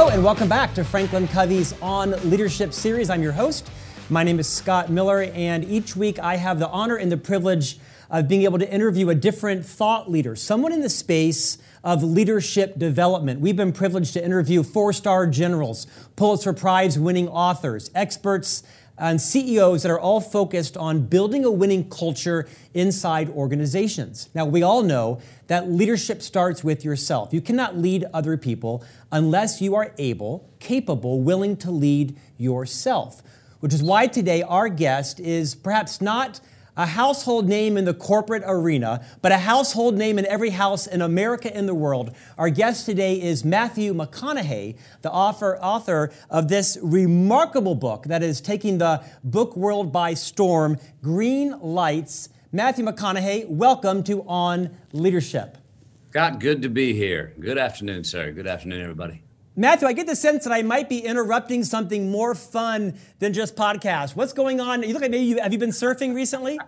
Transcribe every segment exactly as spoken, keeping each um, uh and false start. Hello and welcome back to Franklin Covey's On Leadership series. I'm your host. My name is Scott Miller, and each week I have the honor and the privilege of being able to interview a different thought leader, someone in the space of leadership development. We've been privileged to interview four-star generals, Pulitzer Prize-winning authors, experts, and C E Os that are all focused on building a winning culture inside organizations. Now, we all know that leadership starts with yourself. You cannot lead other people unless you are able, capable, willing to lead yourself, which is why today our guest is perhaps not a household name in the corporate arena, but a household name in every house in America and the world. Our guest today is Matthew McConaughey, the author, author of this remarkable book that is taking the book world by storm, Green Lights. Matthew McConaughey, welcome to On Leadership. Scott, good to be here. Good afternoon, sir. Good afternoon, everybody. Matthew, I get the sense that I might be interrupting something more fun than just podcasts. What's going on? You look like maybe you, have you been surfing recently?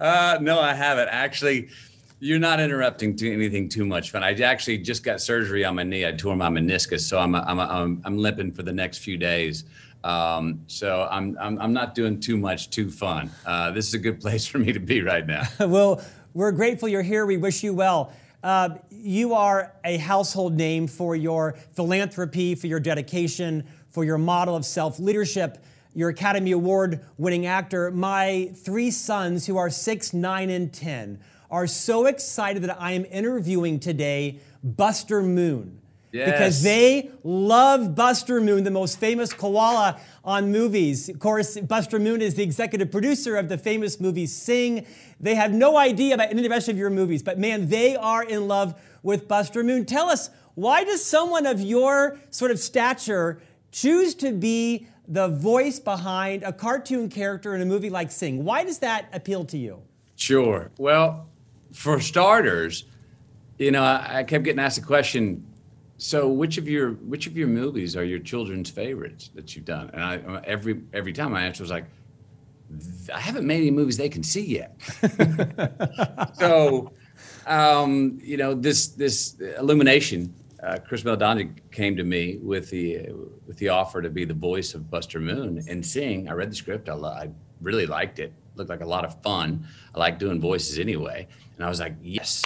uh, no, I haven't. Actually, you're not interrupting to anything too much fun. I actually just got surgery on my knee. I tore my meniscus, so I'm I'm I'm, I'm limping for the next few days. Um, so I'm, I'm I'm not doing too much too fun. Uh, this is a good place for me to be right now. Well, we're grateful you're here. We wish you well. Uh, you are a household name for your philanthropy, for your dedication, for your model of self-leadership. You're an Academy Award-winning actor. My three sons, who are six, nine, and ten, are so excited that I am interviewing today Buster Moon. Yes. Because they love Buster Moon, the most famous koala on movies. Of course, Buster Moon is the executive producer of the famous movie Sing. They have no idea about any of the rest of your movies, but man, they are in love with Buster Moon. Tell us, why does someone of your sort of stature choose to be the voice behind a cartoon character in a movie like Sing? Why does that appeal to you? Sure. Well, for starters, you know, I kept getting asked the question, So which of your which of your movies are your children's favorites that you've done? And I every every time my answer was like, I haven't made any movies they can see yet. so, um, you know, this this Illumination, uh, Chris Maldonado came to me with the with the offer to be the voice of Buster Moon and Sing. I read the script. I, I really liked it. It looked like a lot of fun. I like doing voices anyway, and I was like, yes.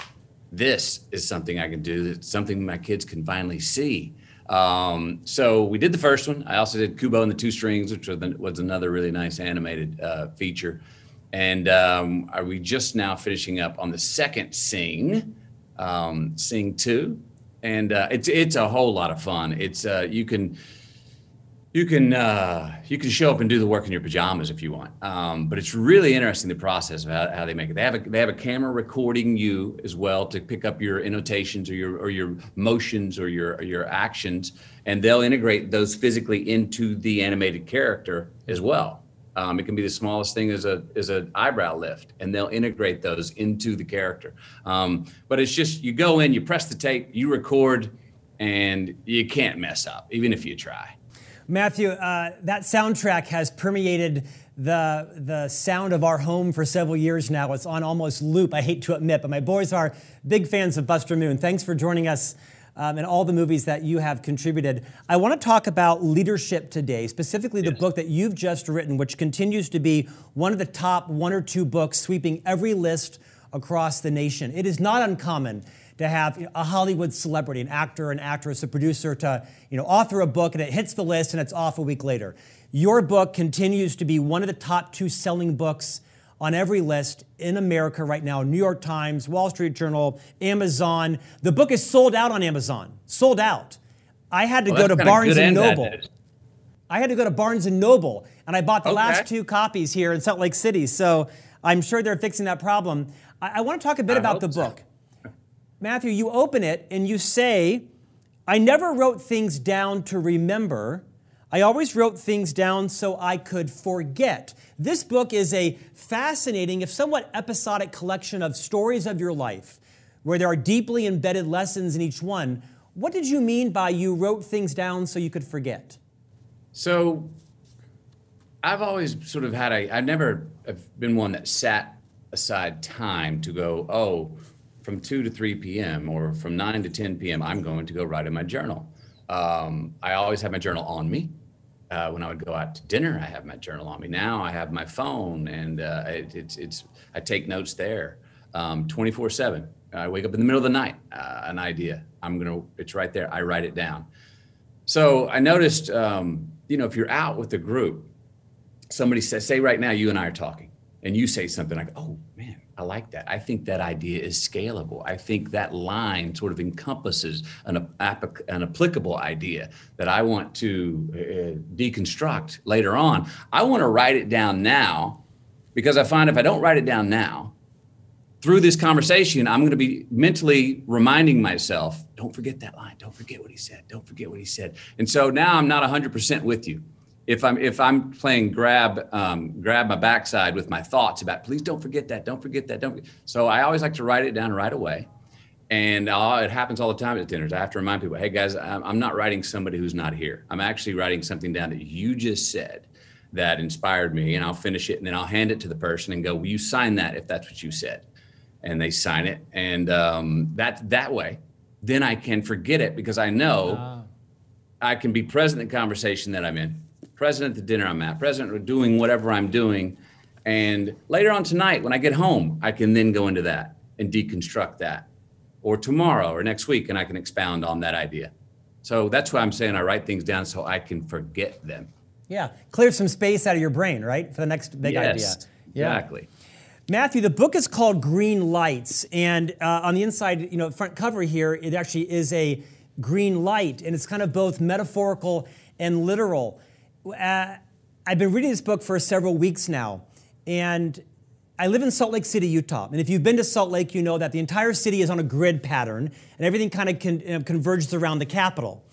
This is something I can do. That's something my kids can finally see. Um, so we did the first one. I also did Kubo and the Two Strings, which was, was another really nice animated uh, feature. And um, are we just now finishing up on the second Sing, um, Sing Two, and uh, it's it's a whole lot of fun. It's uh, you can. You can uh, you can show up and do the work in your pajamas if you want, um, but it's really interesting the process of how, how they make it. They have a they have a camera recording you as well to pick up your annotations or your or your motions or your or your actions, and they'll integrate those physically into the animated character as well. Um, it can be the smallest thing as a as an eyebrow lift, and they'll integrate those into the character. Um, but it's just you go in, you press the tape, you record, and you can't mess up even if you try. Matthew, uh, that soundtrack has permeated the the sound of our home for several years now. It's on almost loop, I hate to admit, but my boys are big fans of Buster Moon. Thanks for joining us um, and all the movies that you have contributed. I want to talk about leadership today, specifically the yes. book that you've just written, which continues to be one of the top one or two books sweeping every list across the nation. It is not uncommon to have a Hollywood celebrity, an actor, an actress, a producer, to you know, author a book, and it hits the list, and it's off a week later. Your book continues to be one of the top two selling books on every list in America right now. New York Times, Wall Street Journal, Amazon. The book is sold out on Amazon. Sold out. I had to well, go to Barnes and Noble. I had to go to Barnes and Noble, and I bought the okay. last two copies here in Salt Lake City, so I'm sure they're fixing that problem. I, I want to talk a bit I about the book. So. Matthew, you open it and you say, I never wrote things down to remember. I always wrote things down so I could forget. This book is a fascinating, if somewhat episodic, collection of stories of your life where there are deeply embedded lessons in each one. What did you mean by you wrote things down so you could forget? So I've always sort of had a, I've never I've been one that sat aside time to go, oh, from two to three p m or from nine to ten p m, I'm going to go write in my journal. Um, I always have my journal on me. Uh, when I would go out to dinner, I have my journal on me. Now I have my phone, and uh, it, it's, it's, I take notes there um, twenty-four seven. I wake up in the middle of the night, uh, an idea, I'm gonna, it's right there, I write it down. So I noticed, um, you know, if you're out with a group, somebody says, say right now you and I are talking, and you say something like, oh man, I like that. I think that idea is scalable. I think that line sort of encompasses an, an applicable idea that I want to uh, deconstruct later on. I want to write it down now, because I find if I don't write it down now, through this conversation, I'm going to be mentally reminding myself, don't forget that line. Don't forget what he said. Don't forget what he said. And so now I'm not one hundred percent with you. If I'm if I'm playing grab um, grab my backside with my thoughts about, please don't forget that, don't forget that, don't. So I always like to write it down right away, and uh, it happens all the time at dinners. I have to remind people, hey guys, I'm, I'm not writing somebody who's not here. I'm actually writing something down that you just said that inspired me, and I'll finish it, and then I'll hand it to the person and go, will you sign that if that's what you said? And they sign it, and um, that that way, then I can forget it, because I know uh. I can be present in the conversation that I'm in. Present at the dinner I'm at, present or doing whatever I'm doing. And later on tonight, when I get home, I can then go into that and deconstruct that, or tomorrow or next week, and I can expound on that idea. So that's why I'm saying I write things down so I can forget them. Yeah, clear some space out of your brain, right? For the next big yes, idea. Yeah, exactly. Matthew, the book is called Green Lights. And uh, on the inside, you know, front cover here, it actually is a green light, and it's kind of both metaphorical and literal. Uh, I've been reading this book for several weeks now, and I live in Salt Lake City, Utah. And if you've been to Salt Lake, you know that the entire city is on a grid pattern, and everything kind of con- uh, converges around the Capitol.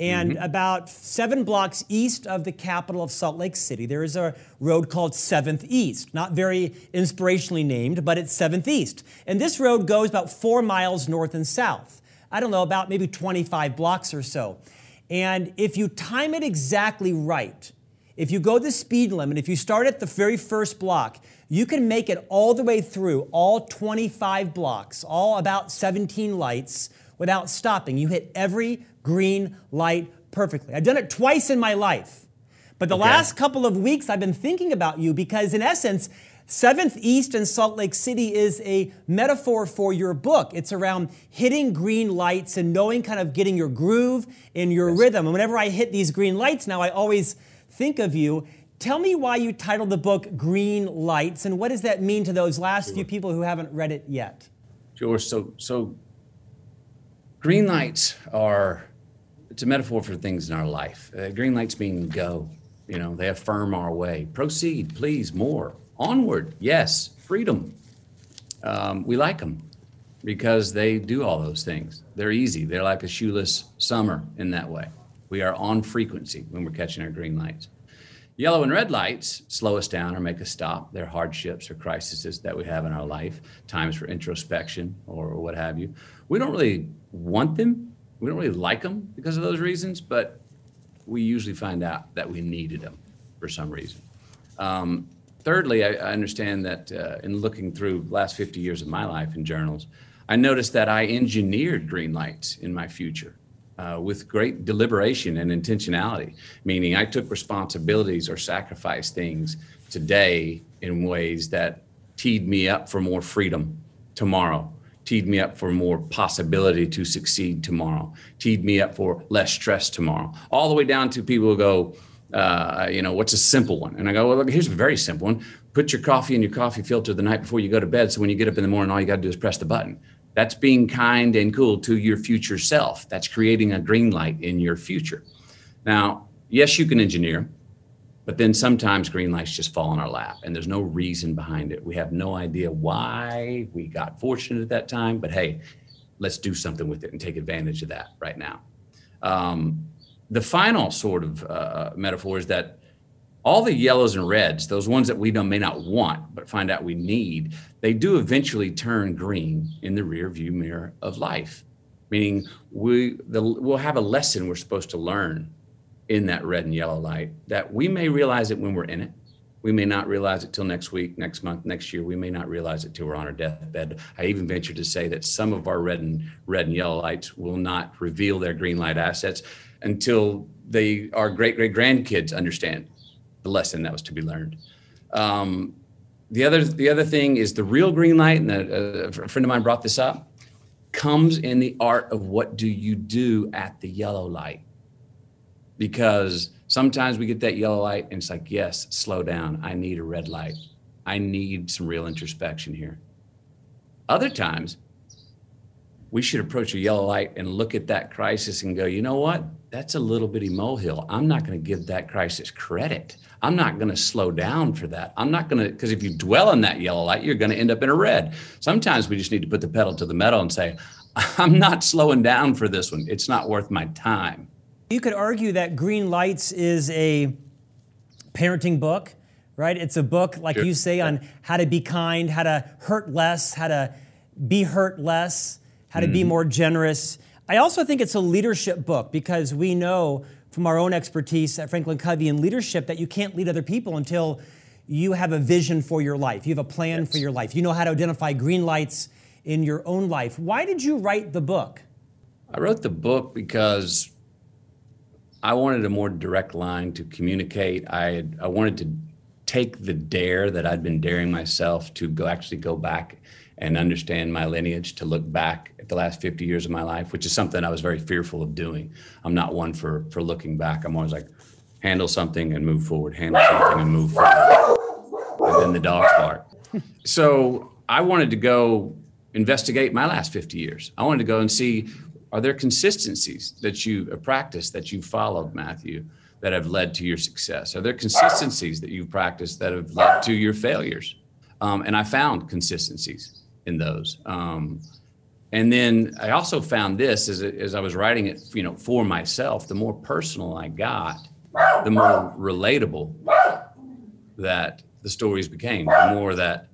And mm-hmm. about seven blocks east of the Capitol of Salt Lake City, there is a road called seventh East, not very inspirationally named, but it's seventh East. And this road goes about four miles north and south. I don't know, about maybe twenty-five blocks or so. And if you time it exactly right, if you go the speed limit, if you start at the very first block, you can make it all the way through, all twenty-five blocks, all about seventeen lights without stopping. You hit every green light perfectly. I've done it twice in my life, but the okay. last couple of weeks I've been thinking about you, because in essence, seventh East in Salt Lake City is a metaphor for your book. It's around hitting green lights and knowing, kind of getting your groove and your yes. rhythm. And whenever I hit these green lights now, I always think of you. Tell me why you titled the book Green Lights, and what does that mean to those last sure. few people who haven't read it yet? Sure. So, so green lights are, it's a metaphor for things in our life. Uh, green lights mean go. You know, they affirm our way. Proceed, please, more. Onward, yes, freedom. Um, we like them because they do all those things. They're easy. They're like a shoeless summer in that way. We are on frequency when we're catching our green lights. Yellow and red lights slow us down or make us stop. They're hardships or crises that we have in our life, times for introspection or what have you. We don't really want them. We don't really like them because of those reasons, but we usually find out that we needed them for some reason. Um, Thirdly, I, I understand that uh, in looking through the last fifty years of my life in journals, I noticed that I engineered green lights in my future uh, with great deliberation and intentionality, meaning I took responsibilities or sacrificed things today in ways that teed me up for more freedom tomorrow, teed me up for more possibility to succeed tomorrow, teed me up for less stress tomorrow, all the way down to people who go, Uh, you know, what's a simple one? And I go, well, look, here's a very simple one. Put your coffee in your coffee filter the night before you go to bed, so when you get up in the morning, all you got to do is press the button. That's being kind and cool to your future self. That's creating a green light in your future. Now, yes, you can engineer, but then sometimes green lights just fall in our lap and there's no reason behind it. We have no idea why we got fortunate at that time, but hey, let's do something with it and take advantage of that right now. Um, The final sort of uh, metaphor is that all the yellows and reds, those ones that we don't, may not want, but find out we need, they do eventually turn green in the rear view mirror of life. Meaning we, the, we'll have a lesson we're supposed to learn in that red and yellow light that we may realize it when we're in it, We may not realize it till next week, next month, next year. We may not realize it till we're on our deathbed. I even venture to say that some of our red and red and yellow lights will not reveal their green light assets until they, our great great grandkids understand the lesson that was to be learned. Um, the other the other thing is the real green light, and a, a friend of mine brought this up, comes in the art of what do you do at the yellow light, because sometimes we get that yellow light and it's like, yes, slow down. I need a red light. I need some real introspection here. Other times, we should approach a yellow light and look at that crisis and go, you know what? That's a little bitty molehill. I'm not going to give that crisis credit. I'm not going to slow down for that. I'm not going to, because if you dwell on that yellow light, you're going to end up in a red. Sometimes we just need to put the pedal to the metal and say, I'm not slowing down for this one. It's not worth my time. You could argue that Green Lights is a parenting book, right? It's a book, like sure. you say, yeah. on how to be kind, how to hurt less, how to be hurt less, how mm-hmm. to be more generous. I also think it's a leadership book, because we know from our own expertise at Franklin Covey in leadership that you can't lead other people until you have a vision for your life. You have a plan yes. for your life. You know how to identify green lights in your own life. Why did you write the book? I wrote the book because I wanted a more direct line to communicate. I had, I wanted to take the dare that I'd been daring myself to go actually go back and understand my lineage, to look back at the last fifty years of my life, which is something I was very fearful of doing. I'm not one for, for looking back. I'm always like, handle something and move forward, handle something and move forward. And then the dogs bark. So I wanted to go investigate my last fifty years. I wanted to go and see, are there consistencies that you practiced, that you followed, Matthew, that have led to your success? Are there consistencies that you practiced that have led to your failures? Um, and I found consistencies in those. Um, and then I also found this as, as I was writing it, you know, for myself, the more personal I got, the more relatable that the stories became, the more that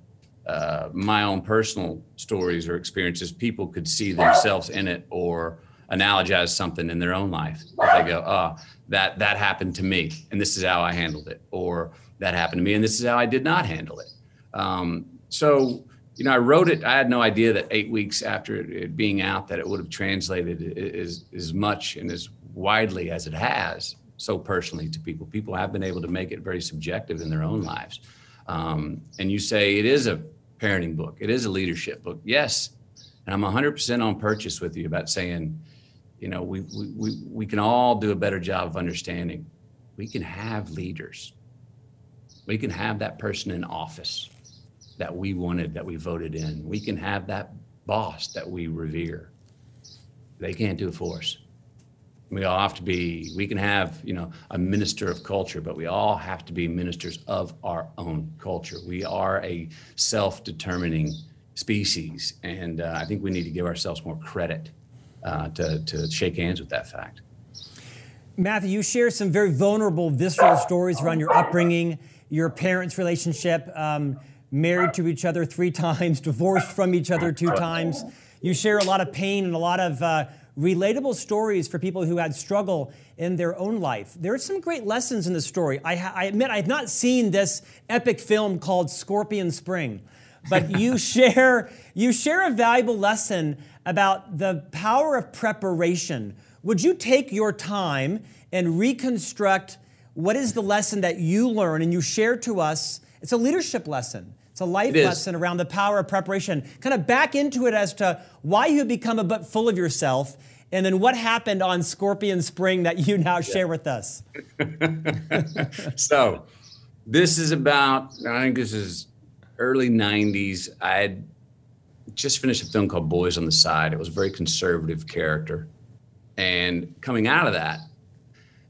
Uh, my own personal stories or experiences, people could see themselves in it or analogize something in their own life. If they go, oh, that, that happened to me, and this is how I handled it, or that happened to me, and this is how I did not handle it. Um, so, you know, I wrote it. I had no idea that eight weeks after it being out that it would have translated as, as much and as widely as it has so personally to people. People have been able to make it very subjective in their own lives. Um, and you say it is a parenting book. It is a leadership book. Yes. And I'm one hundred percent on purchase with you about saying, you know, we, we, we, we can all do a better job of understanding. We can have leaders. We can have that person in office that we wanted, that we voted in. We can have that boss that we revere. They can't do it for us. We all have to be, we can have, you know, a minister of culture, but we all have to be ministers of our own culture. We are a self-determining species. And uh, I think we need to give ourselves more credit uh, to, to shake hands with that fact. Matthew, you share some very vulnerable, visceral stories around your upbringing, your parents' relationship, um, married to each other three times, divorced from each other two times. You share a lot of pain and a lot of uh, relatable stories for people who had struggle in their own life. There are some great lessons in the story. I, ha- I admit I have not seen this epic film called Scorpion Spring, but you share you share a valuable lesson about the power of preparation. Would you take your time and reconstruct what is the lesson that you learn and you share to us? It's a leadership lesson. It's a life it lesson is. Around the power of preparation. Kind of back into it as to why you become a butt full of yourself, and then what happened on Scorpion Spring that you now yeah. share with us. So this is about, I think this is early nineties. I had just finished a film called Boys on the Side. It was a very conservative character. And coming out of that,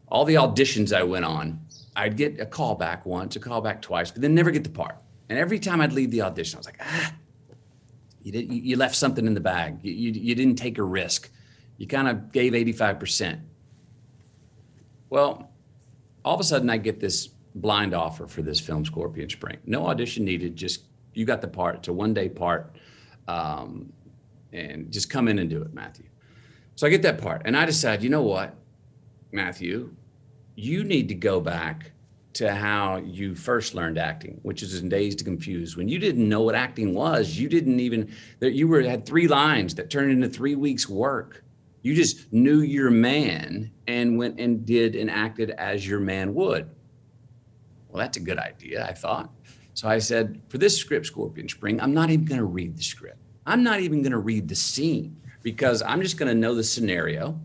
all the auditions I went on, I'd get a call back once, a call back twice, but then never get the part. And every time I'd leave the audition, I was like, ah, you did, you left something in the bag. You, you, you didn't take a risk. You kind of gave eighty-five percent. Well, all of a sudden I get this blind offer for this film, Scorpion Spring. No audition needed, just you got the part. It's a one-day part. Um, and just come in and do it, Matthew. So I get that part. And I decide, you know what, Matthew, you need to go back to how you first learned acting, which is in Dazed and Confused. When you didn't know what acting was, you didn't even, that you were had three lines that turned into three weeks work. You just knew your man and went and did and acted as your man would. Well, that's a good idea, I thought. So I said, for this script, Scorpion Spring, I'm not even going to read the script. I'm not even going to read the scene because I'm just going to know the scenario.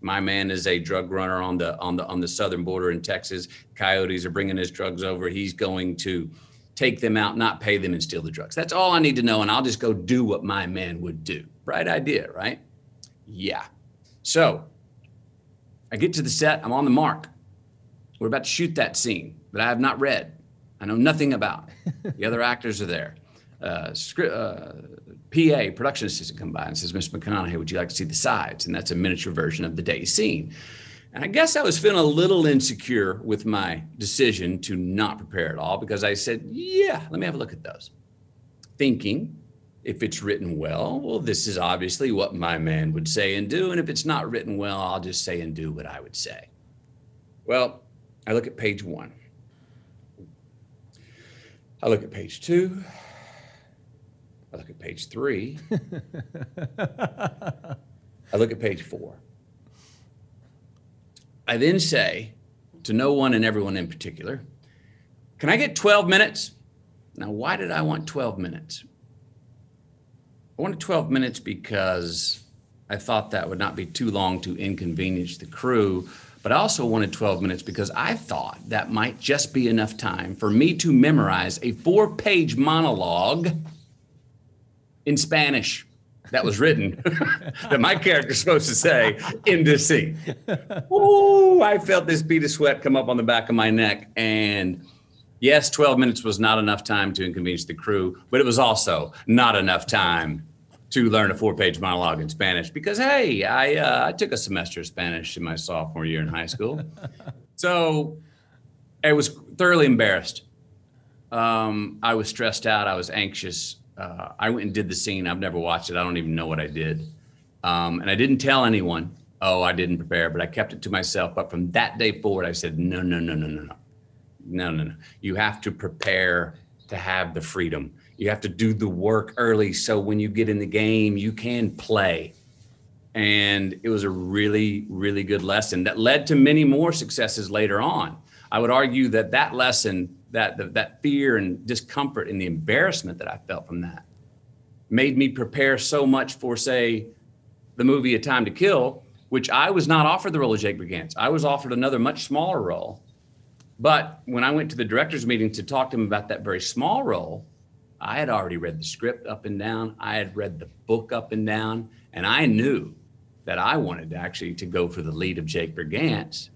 My man is a drug runner on the on the on the southern border in Texas. Coyotes are bringing his drugs over. He's going to take them out, not pay them, and steal the drugs. That's all I need to know, and I'll just go do what my man would do. Bright idea, right? Yeah. So I get to the set. I'm on the mark. We're about to shoot that scene that I have not read. I know nothing about. The other actors are there. Uh, script, uh, P A, production assistant, comes by and says, Mister McConaughey, would you like to see the sides? And that's a miniature version of the day scene. And I guess I was feeling a little insecure with my decision to not prepare at all because I said, yeah, let me have a look at those. Thinking, if it's written well, well, this is obviously what my man would say and do. And if it's not written well, I'll just say and do what I would say. Well, I look at page one. I look at page two. I look at page three. I look at page four. I then say to no one and everyone in particular, can I get twelve minutes? Now, why did I want twelve minutes? I wanted twelve minutes because I thought that would not be too long to inconvenience the crew, but I also wanted twelve minutes because I thought that might just be enough time for me to memorize a four-page monologue in Spanish that was written that my character's supposed to say in this scene. Ooh, I felt this bead of sweat come up on the back of my neck. And yes, twelve minutes was not enough time to inconvenience the crew, but it was also not enough time to learn a four-page monologue in Spanish because, hey, I, uh, I took a semester of Spanish in my sophomore year in high school. So I was thoroughly embarrassed. Um, I was stressed out. I was anxious. Uh, I went and did the scene. I've never watched it. I don't even know what I did. Um, and I didn't tell anyone, oh, I didn't prepare, but I kept it to myself. But from that day forward, I said, no, no, no, no, no, no, no, no, no. You have to prepare to have the freedom. You have to do the work early. So when you get in the game, you can play. And it was a really, really good lesson that led to many more successes later on. I would argue that that lesson That the, that fear and discomfort and the embarrassment that I felt from that made me prepare so much for, say, the movie A Time to Kill, which I was not offered the role of Jake Brigance. I was offered another much smaller role. But when I went to the director's meeting to talk to him about that very small role, I had already read the script up and down. I had read the book up and down. And I knew that I wanted to actually to go for the lead of Jake Brigance,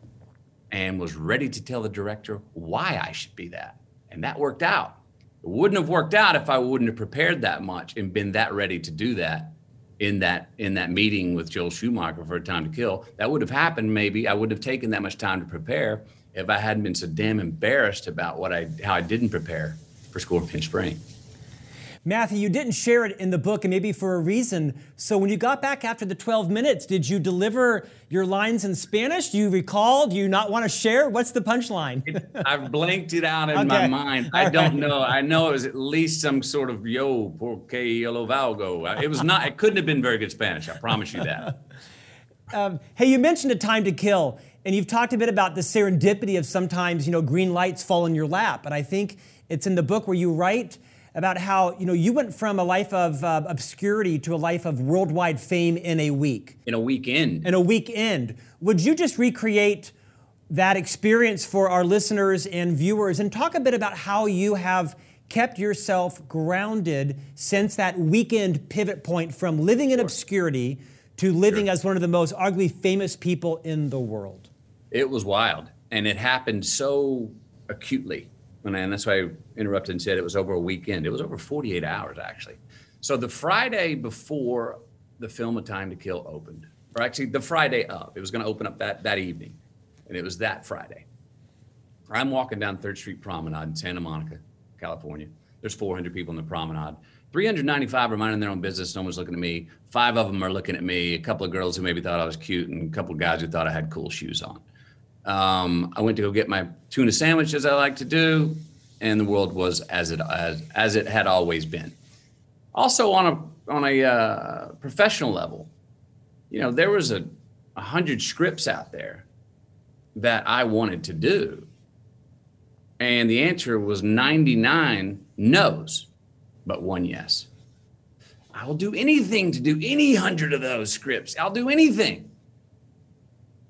and was ready to tell the director why I should be that. And that worked out. It wouldn't have worked out if I wouldn't have prepared that much and been that ready to do that in that in that meeting with Joel Schumacher for A Time to Kill. That would have happened maybe. I wouldn't have taken that much time to prepare if I hadn't been so damn embarrassed about what I how I didn't prepare for Scorpion Spring. Matthew, you didn't share it in the book, and maybe for a reason. So when you got back after the twelve minutes, did you deliver your lines in Spanish? Do you recall? Do you not want to share? What's the punchline? I've blanked it out in okay. my mind. I All don't right. know. I know it was at least some sort of yo, porque yo lo valgo. It was not, it couldn't have been very good Spanish. I promise you that. um, hey, you mentioned A Time to Kill, and you've talked a bit about the serendipity of sometimes, you know, green lights fall in your lap. And I think it's in the book where you write about how, you know, you went from a life of uh, obscurity to a life of worldwide fame in a week. In a weekend. In a weekend. Would you just recreate that experience for our listeners and viewers and talk a bit about how you have kept yourself grounded since that weekend pivot point from living in obscurity to living sure. as one of the most arguably famous people in the world? It was wild, and it happened so acutely. And that's why I interrupted and said it was over a weekend. It was over forty-eight hours, actually. So the Friday before the film A Time to Kill opened, or actually the Friday of, it was going to open up that, that evening. And it was that Friday. I'm walking down third Street Promenade in Santa Monica, California. There's four hundred people in the promenade. three hundred ninety-five are minding their own business. No one's looking at me. Five of them are looking at me. A couple of girls who maybe thought I was cute and a couple of guys who thought I had cool shoes on. Um, I went to go get my tuna sandwich, as I like to do, and the world was as it as, as it had always been. Also, on a on a uh, professional level, you know, there was a, a hundred scripts out there that I wanted to do, and the answer was ninety-nine no's, but one yes. I will do anything to do any hundred of those scripts. I'll do anything.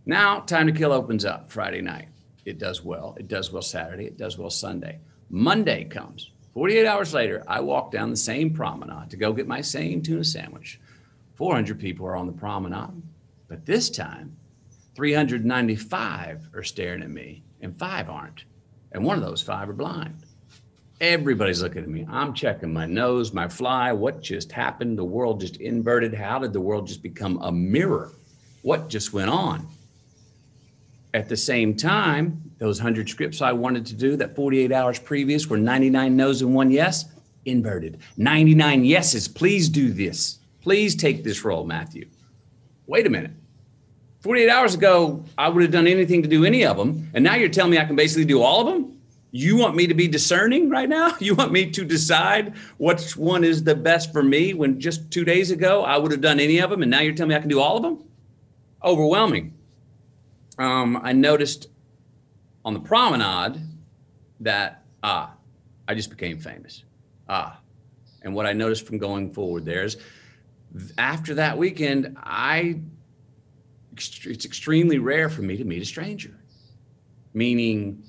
Now, Time to Kill opens up Friday night. It does well. It does well Saturday. It does well Sunday. Monday comes. forty-eight hours later, I walk down the same promenade to go get my same tuna sandwich. four hundred people are on the promenade. But this time, three hundred ninety-five are staring at me, and five aren't. And one of those five are blind. Everybody's looking at me. I'm checking my nose, my fly. What just happened? The world just inverted. How did the world just become a mirror? What just went on? At the same time, those hundred scripts I wanted to do that forty-eight hours previous were ninety-nine no's and one yes, inverted. ninety-nine yeses, please do this. Please take this role, Matthew. Wait a minute. forty-eight hours ago, I would have done anything to do any of them. And now you're telling me I can basically do all of them? You want me to be discerning right now? You want me to decide which one is the best for me when just two days ago I would have done any of them and now you're telling me I can do all of them? Overwhelming. Um, I noticed on the promenade that, ah, I just became famous. Ah, and what I noticed from going forward there is after that weekend, I, it's extremely rare for me to meet a stranger. Meaning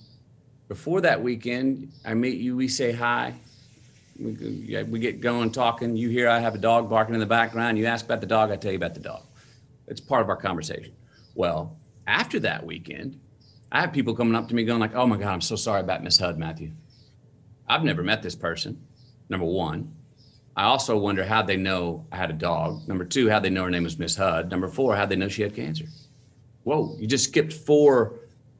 before that weekend, I meet you, we say hi, we, we get going talking. You hear I have a dog barking in the background. You ask about the dog, I tell you about the dog. It's part of our conversation. Well, after that weekend, I have people coming up to me going like, oh my God, I'm so sorry about Miss Hudd, Matthew. I've never met this person, number one. I also wonder how they know I had a dog. Number two, how they know her name was Miss Hudd. Number four, how they know she had cancer. Whoa, you just skipped four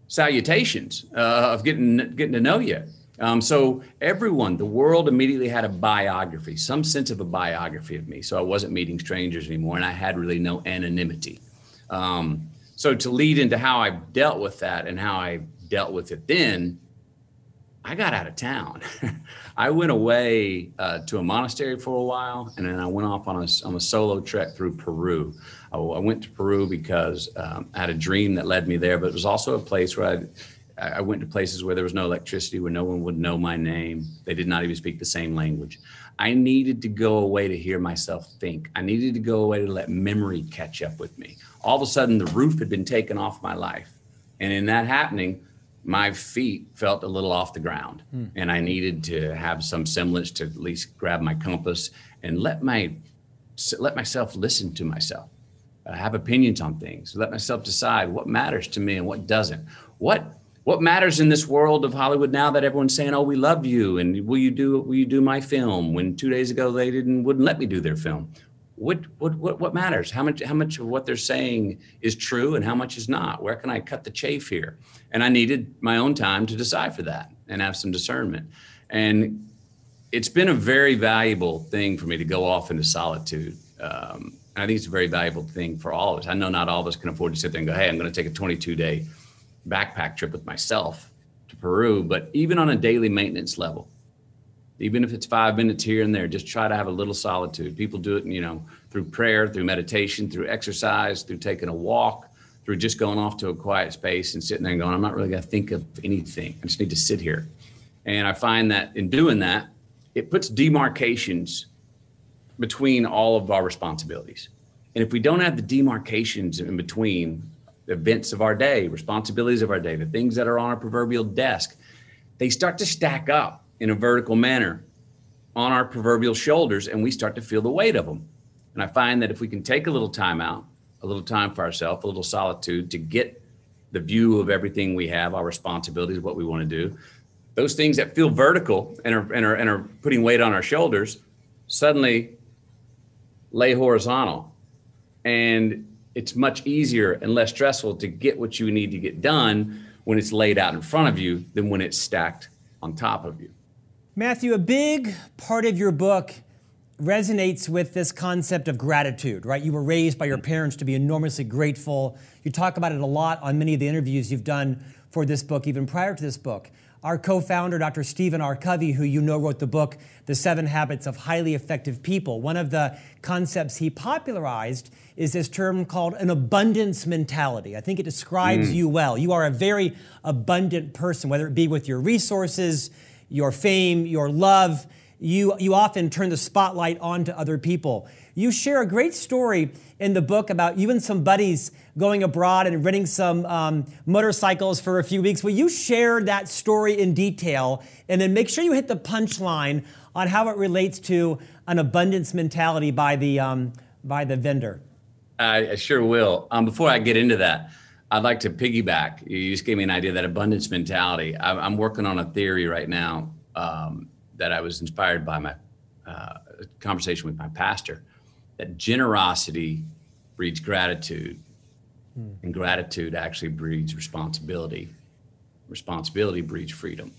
salutations uh, of getting, getting to know you. Um, so everyone, the world immediately had a biography, some sense of a biography of me. So I wasn't meeting strangers anymore and I had really no anonymity. Um, So to lead into how I dealt with that and how I dealt with it then, I got out of town. I went away uh, to a monastery for a while, and then I went off on a, on a solo trek through Peru. I, I went to Peru because um, I had a dream that led me there, but it was also a place where I, I went to places where there was no electricity, where no one would know my name. They did not even speak the same language. I needed to go away to hear myself think. I needed to go away to let memory catch up with me. All of a sudden, the roof had been taken off my life. And in that happening, my feet felt a little off the ground. Mm. And I needed to have some semblance to at least grab my compass and let my let myself listen to myself. I have opinions on things. Let myself decide what matters to me and what doesn't. What what matters in this world of Hollywood now that everyone's saying, oh, we love you. And will you do will you do my film? When two days ago they didn't wouldn't let me do their film. What, what what what matters? How much how much of what they're saying is true and how much is not? Where can I cut the chaff here? And I needed my own time to decipher that and have some discernment. And it's been a very valuable thing for me to go off into solitude. Um, and I think it's a very valuable thing for all of us. I know not all of us can afford to sit there and go, hey, I'm going to take a twenty-two day backpack trip with myself to Peru. But even on a daily maintenance level, even if it's five minutes here and there, just try to have a little solitude. People do it, you know, through prayer, through meditation, through exercise, through taking a walk, through just going off to a quiet space and sitting there and going, I'm not really going to think of anything. I just need to sit here. And I find that in doing that, it puts demarcations between all of our responsibilities. And if we don't have the demarcations in between the events of our day, responsibilities of our day, the things that are on our proverbial desk, they start to stack up in a vertical manner on our proverbial shoulders, and we start to feel the weight of them. And I find that if we can take a little time out, a little time for ourselves, a little solitude to get the view of everything we have, our responsibilities, what we want to do, those things that feel vertical and are, and are, and are putting weight on our shoulders suddenly lay horizontal. And it's much easier and less stressful to get what you need to get done when it's laid out in front of you than when it's stacked on top of you. Matthew, a big part of your book resonates with this concept of gratitude, right? You were raised by your parents to be enormously grateful. You talk about it a lot on many of the interviews you've done for this book, even prior to this book. Our co-founder, Doctor Stephen R. Covey, who you know wrote the book, The Seven Habits of Highly Effective People, one of the concepts he popularized is this term called an abundance mentality. I think it describes mm. you well. You are a very abundant person, whether it be with your resources, your fame, your love. You, you often turn the spotlight on to other people. You share a great story in the book about you and some buddies going abroad and renting some um, motorcycles for a few weeks. Will you share that story in detail? And then make sure you hit the punchline on how it relates to an abundance mentality by the, um, by the vendor. I, I sure will. Um, before I get into that, I'd like to piggyback. You just gave me an idea, that abundance mentality. I'm, I'm working on a theory right now um, that I was inspired by my uh, conversation with my pastor, that generosity breeds gratitude, mm. and gratitude actually breeds responsibility. Responsibility breeds freedom.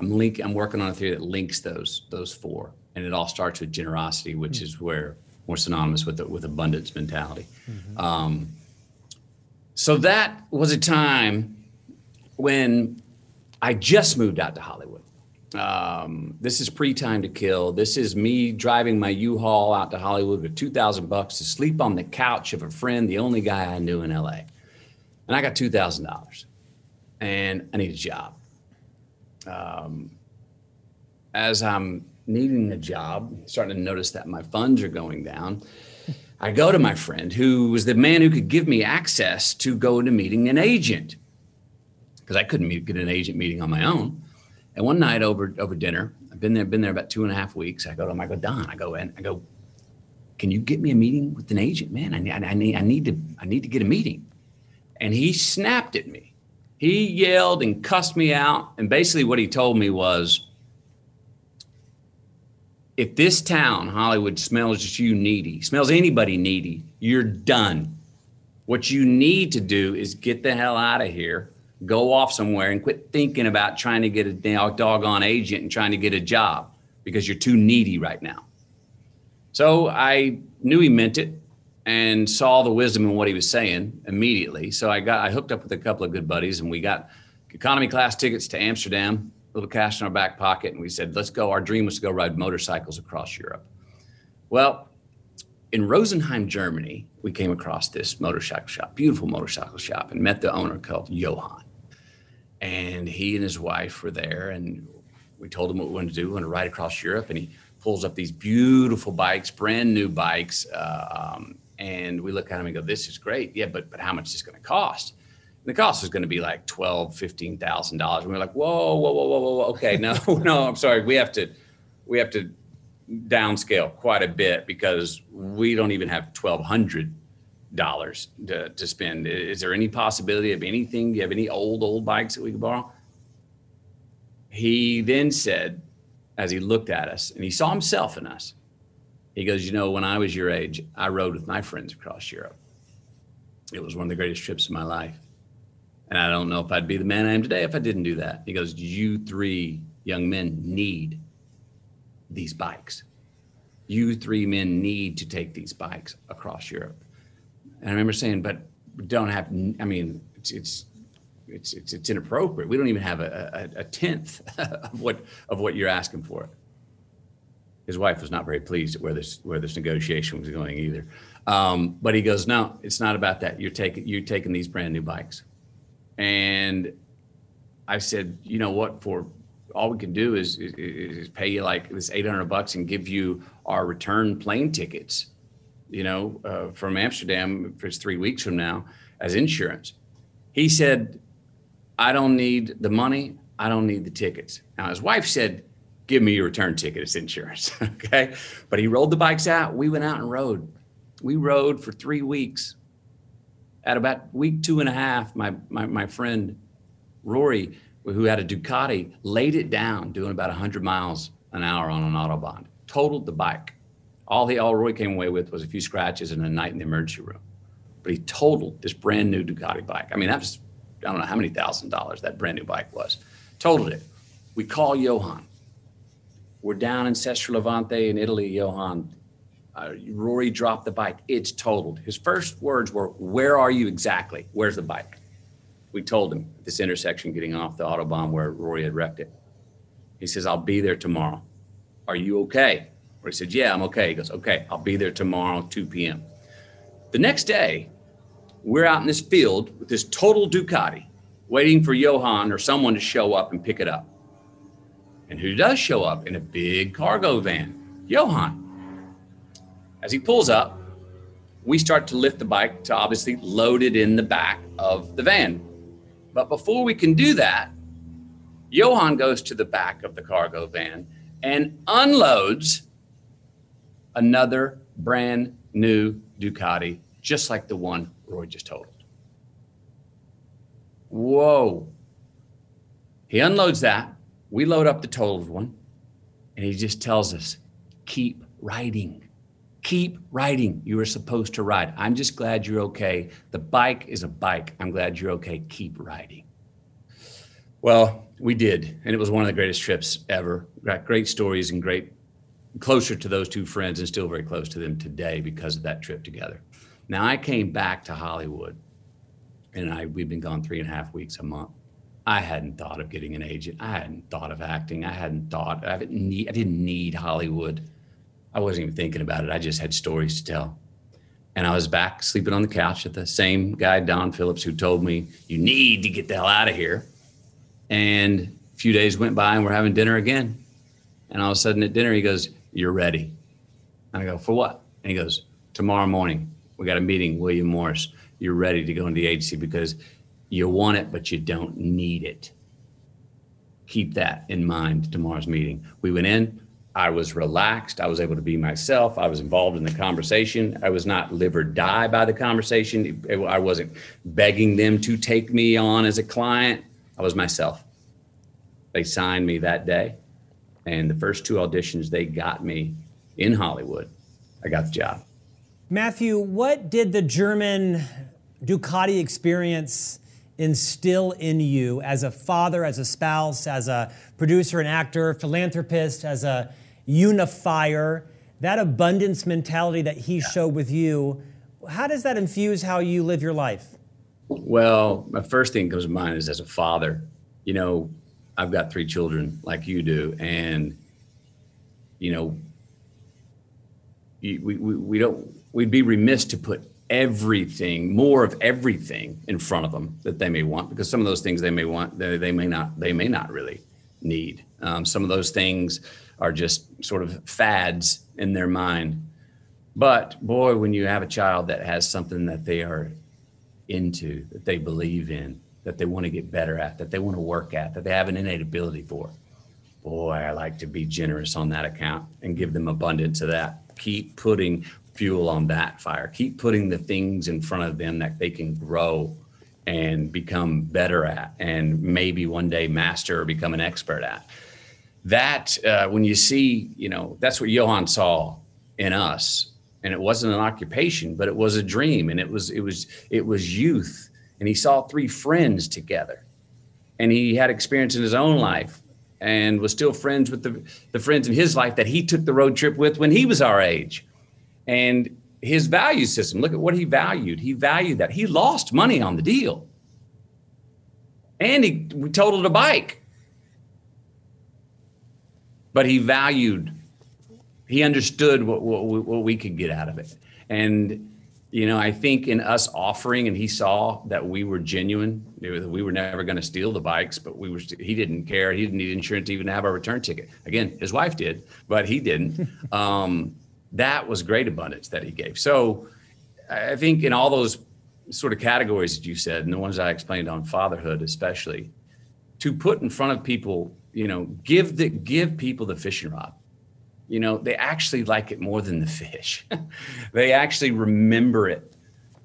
I'm link. I'm working on a theory that links those those four, and it all starts with generosity, which mm. is where more synonymous with the, with abundance mentality. Mm-hmm. Um, so that was a time when I just moved out to Hollywood. Um, this is pre-Time to Kill. This is me driving my U-Haul out to Hollywood with two thousand bucks to sleep on the couch of a friend, the only guy I knew in L A. And I got two thousand dollars and I need a job. Um, as I'm needing a job, starting to notice that my funds are going down, I go to my friend, who was the man who could give me access to go into meeting an agent, because I couldn't meet, get an agent meeting on my own. And one night over over dinner, I've been there, been there about two and a half weeks. I go to him, I go, Don, I go in, I go, can you get me a meeting with an agent, man? I need, I need, I need to, I need to get a meeting. And he snapped at me. He yelled and cussed me out. And basically what he told me was, if this town, Hollywood, smells you needy, smells anybody needy, you're done. What you need to do is get the hell out of here, go off somewhere, and quit thinking about trying to get a doggone agent and trying to get a job, because you're too needy right now. So I knew he meant it and saw the wisdom in what he was saying immediately. So I got, I hooked up with a couple of good buddies, and we got economy class tickets to Amsterdam, a little cash in our back pocket. And we said, let's go. Our dream was to go ride motorcycles across Europe. Well, in Rosenheim, Germany, we came across this motorcycle shop, beautiful motorcycle shop, and met the owner called Johann. And he and his wife were there, and we told him what we wanted to do. We wanted to ride across Europe, and he pulls up these beautiful bikes, brand new bikes. Uh, um, and we look at him and go, this is great. Yeah, but but how much is this going to cost? And the cost was going to be like twelve thousand dollars, fifteen thousand dollars. And we were like, whoa, whoa, whoa, whoa, whoa. Okay, no, no, I'm sorry. We have to, we have to downscale quite a bit, because we don't even have twelve hundred dollars to, to spend. Is there any possibility of anything? Do you have any old, old bikes that we could borrow? He then said, as he looked at us and he saw himself in us, he goes, you know, when I was your age, I rode with my friends across Europe. It was one of the greatest trips of my life. And I don't know if I'd be the man I am today if I didn't do that. He goes, you three young men need these bikes. You three men need to take these bikes across Europe. And I remember saying, but we don't have, I mean, it's, it's, it's, it's, it's inappropriate. We don't even have a, a, a tenth of what, of what you're asking for. His wife was not very pleased at where this, where this negotiation was going either. Um, but he goes, no, it's not about that. You're taking, you're taking these brand new bikes. And I said, you know what, for, all we can do is, is, is pay you like this eight hundred bucks and give you our return plane tickets, you know, uh, from Amsterdam for three weeks from now as insurance. He said, I don't need the money. I don't need the tickets. Now his wife said, give me your return ticket as insurance. Okay. But he rolled the bikes out. We went out and rode. We rode for three weeks. At about week two and a half, my, my, my friend Rory, who had a Ducati, laid it down doing about one hundred miles an hour on an Autobahn, totaled the bike. All he, all Roy came away with was a few scratches and a night in the emergency room. But he totaled this brand new Ducati bike. I mean, that was, I don't know how many thousand dollars that brand new bike was. Totaled it. We call Johann. We're down in Sestri Levante in Italy, Johann. Uh, Rory dropped the bike. It's totaled. His first words were, where are you exactly? Where's the bike? We told him at this intersection getting off the Autobahn where Rory had wrecked it. He says, I'll be there tomorrow. Are you okay? Rory said, yeah, I'm okay. He goes, okay, I'll be there tomorrow, two p.m. The next day, we're out in this field with this total Ducati, waiting for Johann or someone to show up and pick it up. And who does show up? In a big cargo van, Johann. As he pulls up, we start to lift the bike to obviously load it in the back of the van. But before we can do that, Johann goes to the back of the cargo van and unloads another brand new Ducati, just like the one Roy just totaled. Whoa. He unloads that. We load up the totaled one, and he just tells us, keep riding, keep riding. You were supposed to ride. I'm just glad you're okay. The bike is a bike. I'm glad you're okay. Keep riding. Well, we did, and it was one of the greatest trips ever. Got great stories and great, closer to those two friends and still very close to them today because of that trip together. Now, I came back to Hollywood, and I we've been gone three and a half weeks a month. I hadn't thought of getting an agent. I hadn't thought of acting. I hadn't thought, I didn't need, I didn't need Hollywood. I wasn't even thinking about it. I just had stories to tell. And I was back sleeping on the couch at the same guy, Don Phillips, who told me, you need to get the hell out of here. And a few days went by and we're having dinner again. And all of a sudden at dinner, he goes, you're ready. And I go, for what? And he goes, tomorrow morning, we got a meeting, William Morris. You're ready to go into the agency because you want it, but you don't need it. Keep that in mind, tomorrow's meeting. We went in, I was relaxed. I was able to be myself. I was involved in the conversation. I was not live or die by the conversation. I wasn't begging them to take me on as a client. I was myself. They signed me that day. And the first two auditions they got me in Hollywood, I got the job. Matthew, what did the German Ducati experience instill in you as a father, as a spouse, as a producer, an actor, philanthropist, as a unifier, that abundance mentality that he yeah. showed with you, how does that infuse how you live your life? Well, my first thing that comes to mind is as a father. You know, I've got three children like you do, and, you know, we, we, we don't, we'd be remiss to put everything, more of everything in front of them that they may want, because some of those things they may want, they, they may not, they may not really need. Um, some of those things are just sort of fads in their mind. But boy, when you have a child that has something that they are into, that they believe in, that they want to get better at, that they want to work at, that they have an innate ability for, boy, I like to be generous on that account and give them abundance of that. Keep putting fuel on that fire. Keep putting the things in front of them that they can grow and become better at, and maybe one day master or become an expert at. That uh, when you see, you know, that's what Johann saw in us, and it wasn't an occupation, but it was a dream, and it was it was it was youth. And he saw three friends together, and he had experience in his own life, and was still friends with the the friends in his life that he took the road trip with when he was our age. And his value system, look at what he valued. He valued that. He lost money on the deal. And he totaled a bike. But he valued, he understood what, what, what we could get out of it. And, you know, I think in us offering, and he saw that we were genuine, that we were never going to steal the bikes, but we were. He didn't care. He didn't need insurance to even have our return ticket. Again, his wife did, but he didn't. Um, That was great abundance that he gave. So I think in all those sort of categories that you said, and the ones I explained on fatherhood, especially to put in front of people, you know, give the, give people the fishing rod. You know, they actually like it more than the fish. They actually remember it.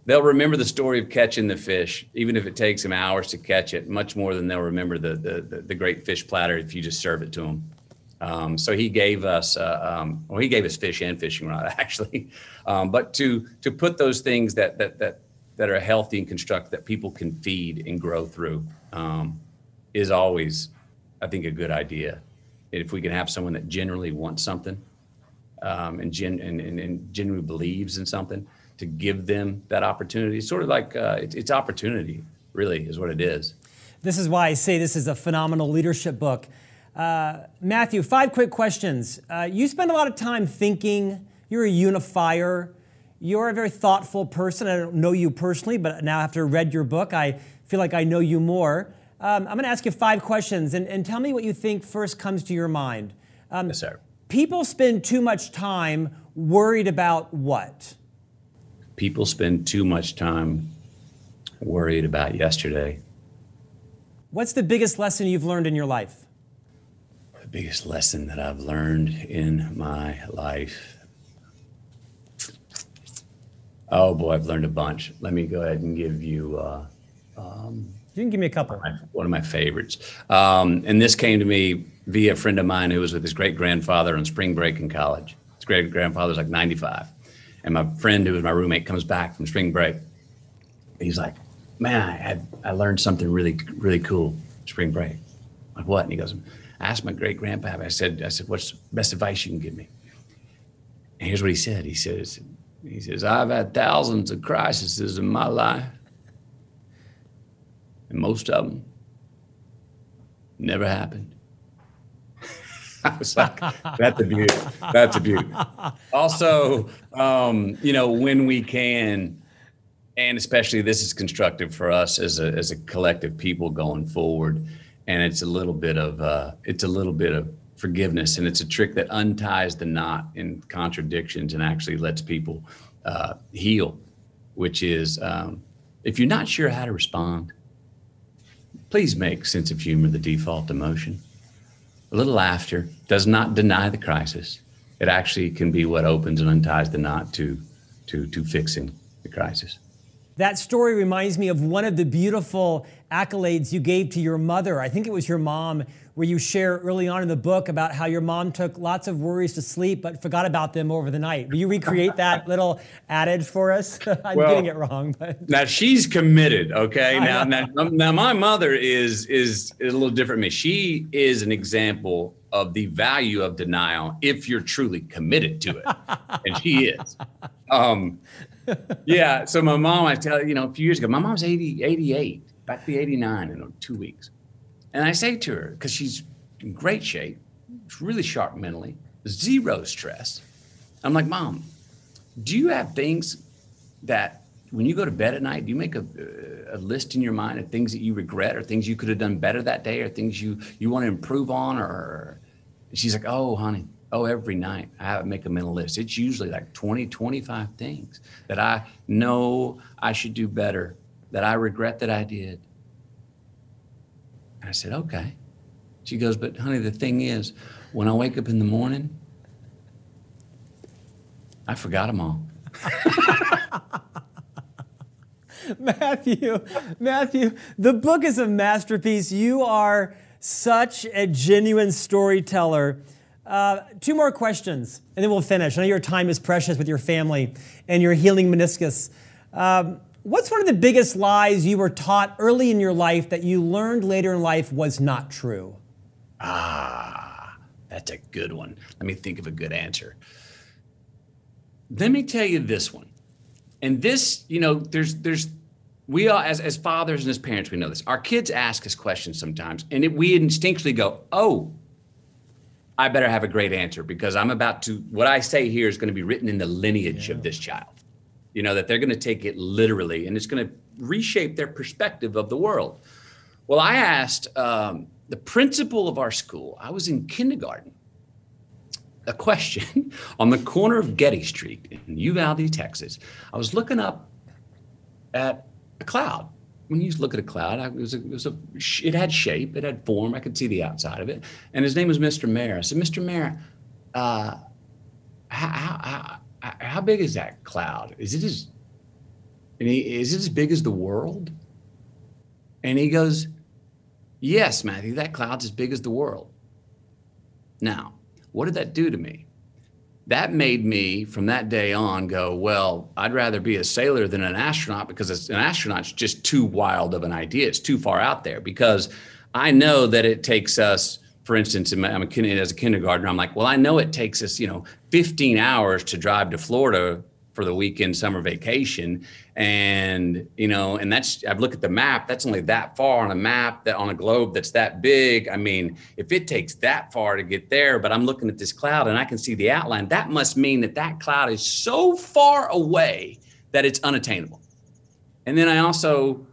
They'll remember the story of catching the fish, even if it takes them hours to catch it, much more than they'll remember the, the, the, the great fish platter if you just serve it to them. Um, so he gave us, uh, um, well, he gave us fish and fishing rod actually, um, but to to put those things that that that that are healthy and constructive that people can feed and grow through um, is always, I think, a good idea. if we can have someone that generally wants something um, and, gen- and, and, and generally believes in something, to give them that opportunity. It's sort of like uh, it, it's opportunity, really, is what it is. This is why I say this is a phenomenal leadership book. Uh, Matthew, five quick questions. Uh, you spend a lot of time thinking. You're a unifier. You're a very thoughtful person. I don't know you personally, but now after I read your book, I feel like I know you more. Um, I'm going to ask you five questions, and, and tell me what you think first comes to your mind. Um, yes, sir. People spend too much time worried about what? People spend too much time worried about yesterday. What's the biggest lesson you've learned in your life? The biggest lesson that I've learned in my life. Oh boy, I've learned a bunch. Let me go ahead and give you, uh, um, you can give me a couple. One of my, one of my favorites. Um, and this came to me via a friend of mine who was with his great grandfather on spring break in college. His great grandfather's like ninety-five. And my friend who was my roommate comes back from spring break. He's like, man, I had, I learned something really, really cool spring break. Like what? And he goes, I asked my great grandpa, I said, I said, what's the best advice you can give me? And here's what he said. He says, He says, I've had thousands of crises in my life, and most of them never happened. I was like, that's a beauty. That's a beauty. Also, um, you know, when we can, and especially this is constructive for us as a as a collective people going forward, and it's a little bit of uh, it's a little bit of forgiveness, and it's a trick that unties the knot in contradictions and actually lets people uh, heal, which is um, if you're not sure how to respond, please make sense of humor the default emotion. A little laughter does not deny the crisis. It actually can be what opens and unties the knot to, to, to fixing the crisis. That story reminds me of one of the beautiful accolades you gave to your mother. I think it was your mom, where you share early on in the book about how your mom took lots of worries to sleep but forgot about them over the night. Will you recreate that little adage for us? I'm well, getting it wrong. But. Now, she's committed, okay? Now, now, now my mother is, is is a little different than me. She is an example of the value of denial if you're truly committed to it, and she is. Um, yeah, so my mom, I tell you know, a few years ago, my mom's eighty, eighty-eight, about to be eighty-nine in two weeks. And I say to her, because she's in great shape, she's really sharp mentally, zero stress. I'm like, Mom, do you have things that when you go to bed at night, do you make a, a list in your mind of things that you regret or things you could have done better that day or things you, you want to improve on? Or and she's like, oh, honey, oh, every night I make a mental list. It's usually like twenty, twenty-five things that I know I should do better, that I regret that I did. I said, okay. She goes, but honey, the thing is, when I wake up in the morning, I forgot them all. Matthew, Matthew, the book is a masterpiece. You are such a genuine storyteller. Uh, two more questions, and then we'll finish. I know your time is precious with your family and your healing meniscus. Um, What's one of the biggest lies you were taught early in your life that you learned later in life was not true? Ah, that's a good one. Let me think of a good answer. Let me tell you this one. And this, you know, there's, there's, we all, as, as fathers and as parents, we know this. Our kids ask us questions sometimes, and it, we instinctively go, oh, I better have a great answer because I'm about to, what I say here is going to be written in the lineage yeah. of this child. You know, that they're going to take it literally, and it's going to reshape their perspective of the world. Well, I asked um, the principal of our school, I was in kindergarten, a question on the corner of Getty Street in Uvalde, Texas. I was looking up at a cloud. When you look at a cloud, it, was a, it, was a, it had shape, it had form, I could see the outside of it. And his name was Mister Mayor. I said, Mister Mayor, uh, how, how, how How big is that cloud? Is it as, and he, is it as big as the world? And he goes, yes, Matthew, that cloud's as big as the world. Now, what did that do to me? That made me, from that day on, go, well, I'd rather be a sailor than an astronaut because an astronaut's just too wild of an idea. It's too far out there because I know that it takes us for instance, in my, I'm a, as a kindergartner, I'm like, well, I know it takes us, you know, fifteen hours to drive to Florida for the weekend summer vacation. And, you know, and that's, I've looked at the map, that's only that far on a map, that on a globe that's that big. I mean, if it takes that far to get there, but I'm looking at this cloud and I can see the outline, that must mean that that cloud is so far away that it's unattainable. And then I also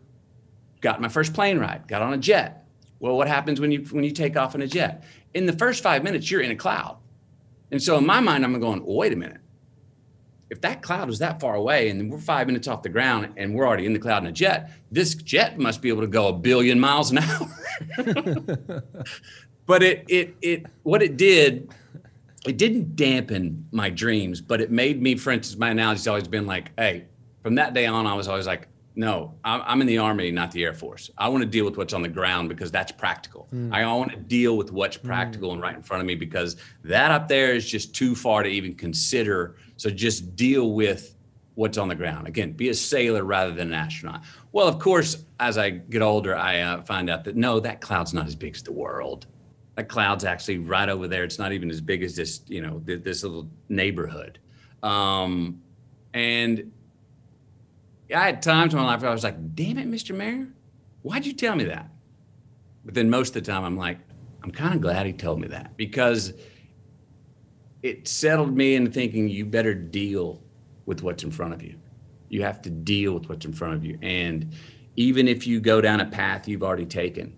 got my first plane ride, got on a jet. Well, what happens when you, when you take off in a jet? In the first five minutes, you're in a cloud. And so in my mind, I'm going, well, wait a minute. If that cloud was that far away and we're five minutes off the ground and we're already in the cloud in a jet, this jet must be able to go a billion miles an hour. But it, it, it, what it did, it didn't dampen my dreams, but it made me, for instance, my analogy's always been like, hey, from that day on, I was always like, no, I'm in the Army, not the Air Force. I want to deal with what's on the ground because that's practical. Mm. I want to deal with what's practical mm. and right in front of me, because that up there is just too far to even consider. So just deal with what's on the ground. Again, be a sailor rather than an astronaut. Well, of course, as I get older, I uh, find out that no, that cloud's not as big as the world. That cloud's actually right over there. It's not even as big as this, you know, th- this little neighborhood. Um, and I had times in my life where I was like, damn it, Mister Mayor, why'd you tell me that? But then most of the time I'm like, I'm kind of glad he told me that, because it settled me into thinking you better deal with what's in front of you. You have to deal with what's in front of you. And even if you go down a path you've already taken,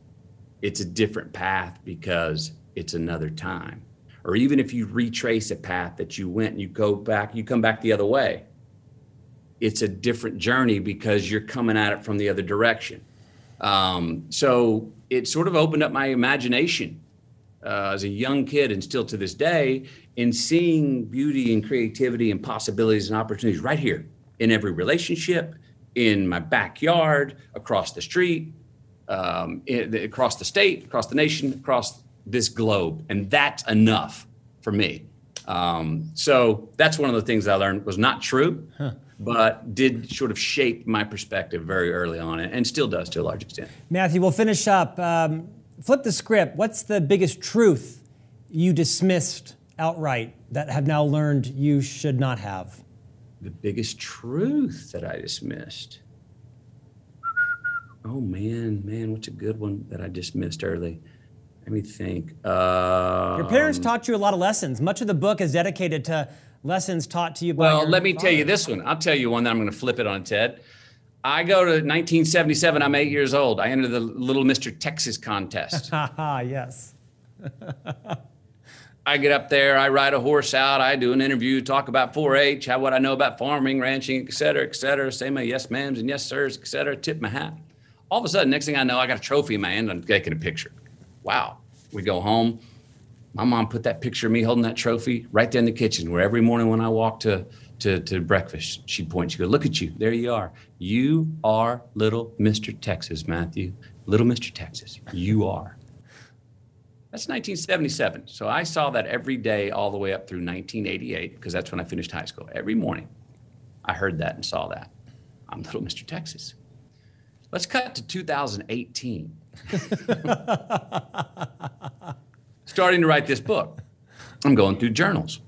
it's a different path because it's another time. Or even if you retrace a path that you went and you go back, you come back the other way, it's a different journey because you're coming at it from the other direction. Um, so it sort of opened up my imagination uh, as a young kid, and still to this day, in seeing beauty and creativity and possibilities and opportunities right here in every relationship, in my backyard, across the street, um, in, across the state, across the nation, across this globe. And that's enough for me. Um, so that's one of the things I learned was not true. Huh. But did sort of shape my perspective very early on, and still does to a large extent. Matthew, we'll finish up. Um, flip the script. What's the biggest truth you dismissed outright that have now learned you should not have? The biggest truth that I dismissed? Oh, man, man, what's a good one that I dismissed early? Let me think. Um, Your parents taught you a lot of lessons. Much of the book is dedicated to lessons taught to you by Well, let me father. tell you this one. I'll tell you one that I'm going to flip it on, Ted. I go to nineteen seventy-seven. I'm eight years old. I enter the Little Mister Texas contest. Yes. I get up there. I ride a horse out. I do an interview, talk about four H, how what I know about farming, ranching, et cetera, et cetera. Say my yes ma'ams and yes sirs, et cetera. Tip my hat. All of a sudden, next thing I know, I got a trophy in my hand. I'm taking a picture. Wow. We go home. My mom put that picture of me holding that trophy right there in the kitchen, where every morning when I walk to, to, to breakfast, she'd point, she'd go, look at you, there you are. You are Little Mister Texas, Matthew. Little Mister Texas, you are. That's nineteen seventy-seven. So I saw that every day all the way up through nineteen eighty-eight, because that's when I finished high school. Every morning I heard that and saw that. I'm Little Mister Texas. Let's cut to two thousand eighteen. Starting to write this book, I'm going through journals.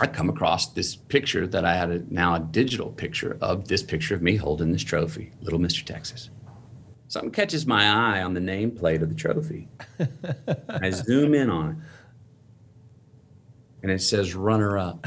I come across this picture that I had a, now a digital picture of this picture of me holding this trophy, Little Mister Texas. Something catches my eye on the nameplate of the trophy. I zoom in on it, and it says runner up.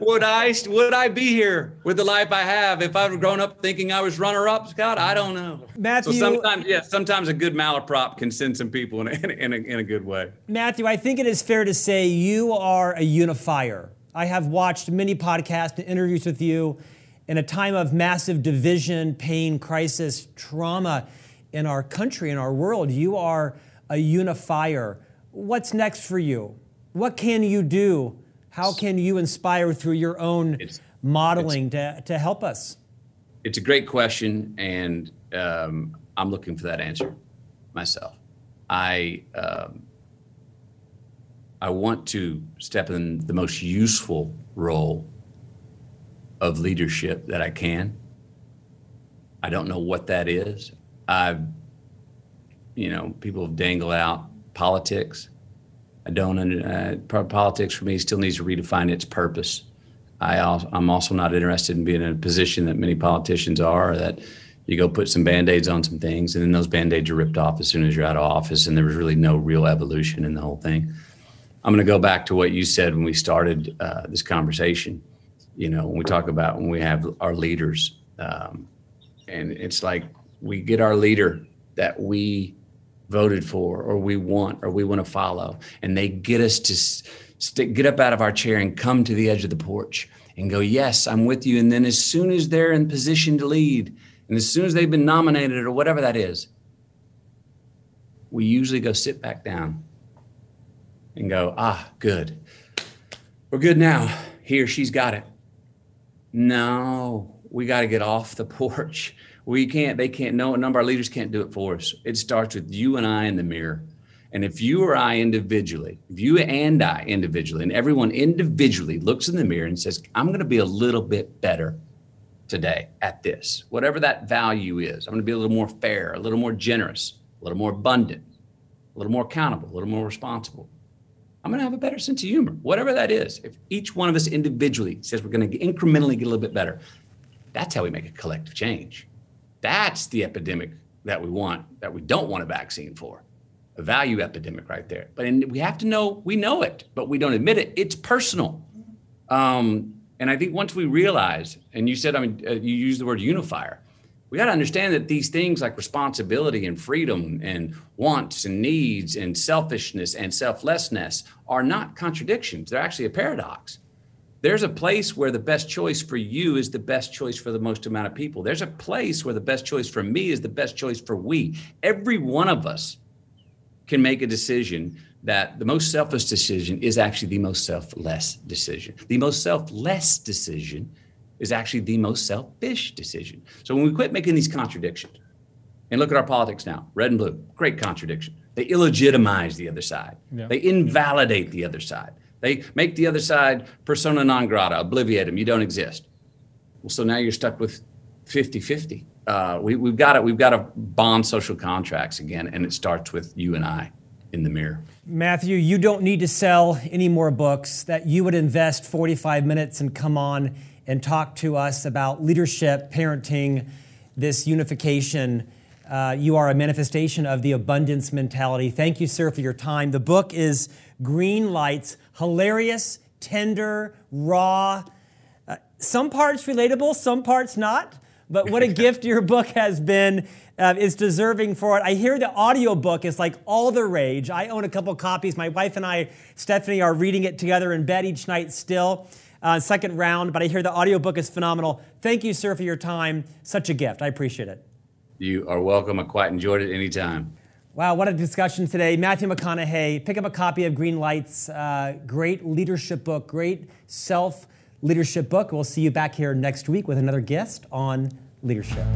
Would I would I be here with the life I have if I were grown up thinking I was runner-up, Scott? I don't know. Matthew, so sometimes, yeah, sometimes a good malaprop can send some people in a, in, a, in a good way. Matthew, I think it is fair to say you are a unifier. I have watched many podcasts and interviews with you in a time of massive division, pain, crisis, trauma in our country, in our world. You are a unifier. What's next for you? What can you do? How can you inspire through your own it's, modeling it's, to, to help us? It's a great question, and um, I'm looking for that answer myself. I um, I want to step in the most useful role of leadership that I can. I don't know what that is. I've you know, people dangle out politics. I don't under, uh, politics for me still needs to redefine its purpose. I also, I'm also not interested in being in a position that many politicians are, that you go put some Band-Aids on some things, and then those Band-Aids are ripped off as soon as you're out of office, and there was really no real evolution in the whole thing. I'm going to go back to what you said when we started uh, this conversation. You know, when we talk about when we have our leaders, um, and it's like we get our leader that we voted for or we want or we want to follow, and they get us to st- get up out of our chair and come to the edge of the porch and go, yes, I'm with you. And then as soon as they're in position to lead, and as soon as they've been nominated or whatever that is, we usually go sit back down and go, ah, good. We're good now. He or she's got it. No, we got to get off the porch. We can't, they can't, no, none of our leaders can't do it for us. It starts with you and I in the mirror. And if you or I individually, if you and I individually, and everyone individually looks in the mirror and says, I'm going to be a little bit better today at this, whatever that value is. I'm going to be a little more fair, a little more generous, a little more abundant, a little more accountable, a little more responsible. I'm going to have a better sense of humor, whatever that is. If each one of us individually says we're going to incrementally get a little bit better, that's how we make a collective change. That's the epidemic that we want, that we don't want a vaccine for. A value epidemic right there. But and we have to know, we know it, but we don't admit it. It's personal. Um, and I think once we realize, and you said, I mean, uh, you used the word unifier. We got to understand that these things like responsibility and freedom and wants and needs and selfishness and selflessness are not contradictions. They're actually a paradox. There's a place where the best choice for you is the best choice for the most amount of people. There's a place where the best choice for me is the best choice for we. Every one of us can make a decision that the most selfish decision is actually the most selfless decision. The most selfless decision is actually the most selfish decision. So when we quit making these contradictions, and look at our politics now, red and blue, great contradiction. They illegitimize the other side. Yeah. They invalidate the other side. They make the other side persona non grata, obliviate them, you don't exist. Well, so now you're stuck with fifty-fifty. Uh, we, we've got to, we've got to bond social contracts again, and it starts with you and I in the mirror. Matthew, you don't need to sell any more books, that you would invest forty-five minutes and come on and talk to us about leadership, parenting, this unification. Uh, you are a manifestation of the abundance mentality. Thank you, sir, for your time. The book is Green Lights, hilarious, tender, raw, uh, some parts relatable, some parts not, but what a gift your book has been. Uh, it's deserving for it. I hear the audiobook is like all the rage. I own a couple copies. My wife and I, Stephanie, are reading it together in bed each night still, uh, second round, but I hear the audiobook is phenomenal. Thank you, sir, for your time. Such a gift. I appreciate it. You are welcome. I quite enjoyed it anytime. Wow, what a discussion today. Matthew McConaughey, pick up a copy of Green Lights. Uh, great leadership book, great self-leadership book. We'll see you back here next week with another guest on leadership.